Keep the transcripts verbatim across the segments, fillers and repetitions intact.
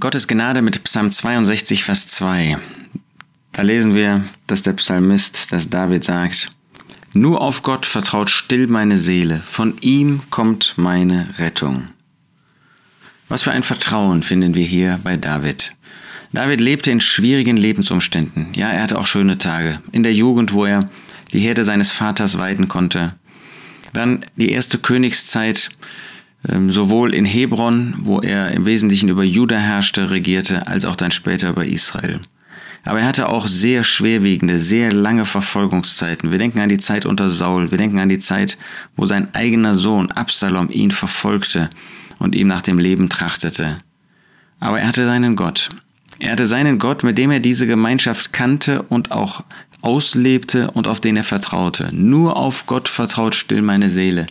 Gottes Gnade mit Psalm zweiundsechzig, Vers zwei. Da lesen wir, dass der Psalmist, dass David sagt: Nur auf Gott vertraut still meine Seele, von ihm kommt meine Rettung. Was für ein Vertrauen finden wir hier bei David. David lebte in schwierigen Lebensumständen. Ja, er hatte auch schöne Tage. In der Jugend, wo er die Herde seines Vaters weiden konnte. Dann die erste Königszeit, sowohl in Hebron, wo er im Wesentlichen über Juda herrschte, regierte, als auch dann später über Israel. Aber er hatte auch sehr schwerwiegende, sehr lange Verfolgungszeiten. Wir denken an die Zeit unter Saul. Wir denken an die Zeit, wo sein eigener Sohn Absalom ihn verfolgte und ihm nach dem Leben trachtete. Aber er hatte seinen Gott. Er hatte seinen Gott, mit dem er diese Gemeinschaft kannte und auch auslebte und auf den er vertraute. Nur auf Gott vertraut still meine Seele.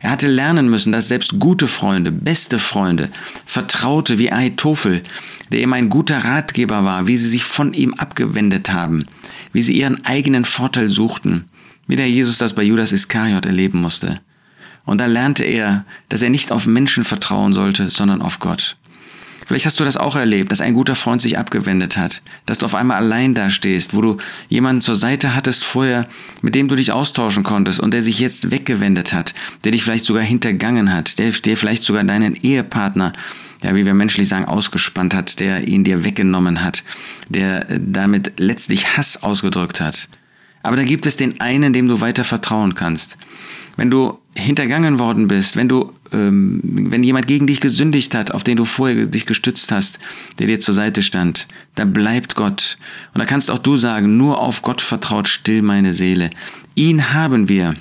Er hatte lernen müssen, dass selbst gute Freunde, beste Freunde, Vertraute wie Ahitofel, der ihm ein guter Ratgeber war, wie sie sich von ihm abgewendet haben, wie sie ihren eigenen Vorteil suchten, wie der Jesus das bei Judas Iskariot erleben musste. Und da lernte er, dass er nicht auf Menschen vertrauen sollte, sondern auf Gott. Vielleicht hast du das auch erlebt, dass ein guter Freund sich abgewendet hat, dass du auf einmal allein dastehst, wo du jemanden zur Seite hattest vorher, mit dem du dich austauschen konntest und der sich jetzt weggewendet hat, der dich vielleicht sogar hintergangen hat, der dir vielleicht sogar deinen Ehepartner, ja, wie wir menschlich sagen, ausgespannt hat, der ihn dir weggenommen hat, der damit letztlich Hass ausgedrückt hat. Aber da gibt es den einen, dem du weiter vertrauen kannst. Wenn du hintergangen worden bist, wenn du, ähm, wenn jemand gegen dich gesündigt hat, auf den du vorher dich gestützt hast, der dir zur Seite stand, da bleibt Gott. Und da kannst auch du sagen: Nur auf Gott vertraut still meine Seele. Ihn haben wir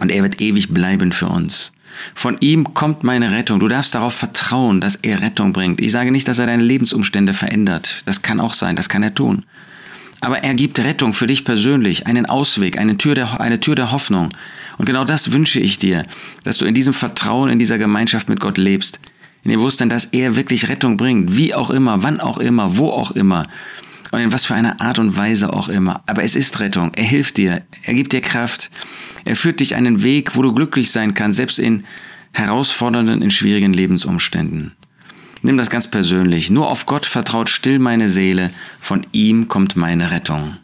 und er wird ewig bleiben für uns. Von ihm kommt meine Rettung. Du darfst darauf vertrauen, dass er Rettung bringt. Ich sage nicht, dass er deine Lebensumstände verändert. Das kann auch sein, das kann er tun. Aber er gibt Rettung für dich persönlich, einen Ausweg, eine Tür der, eine Tür der Hoffnung. Und genau das wünsche ich dir, dass du in diesem Vertrauen, in dieser Gemeinschaft mit Gott lebst. In dem Bewusstsein, dass er wirklich Rettung bringt, wie auch immer, wann auch immer, wo auch immer. Und in was für einer Art und Weise auch immer. Aber es ist Rettung, er hilft dir, er gibt dir Kraft. Er führt dich einen Weg, wo du glücklich sein kannst, selbst in herausfordernden, in schwierigen Lebensumständen. Nimm das ganz persönlich. Nur auf Gott vertraut still meine Seele, von ihm kommt meine Rettung.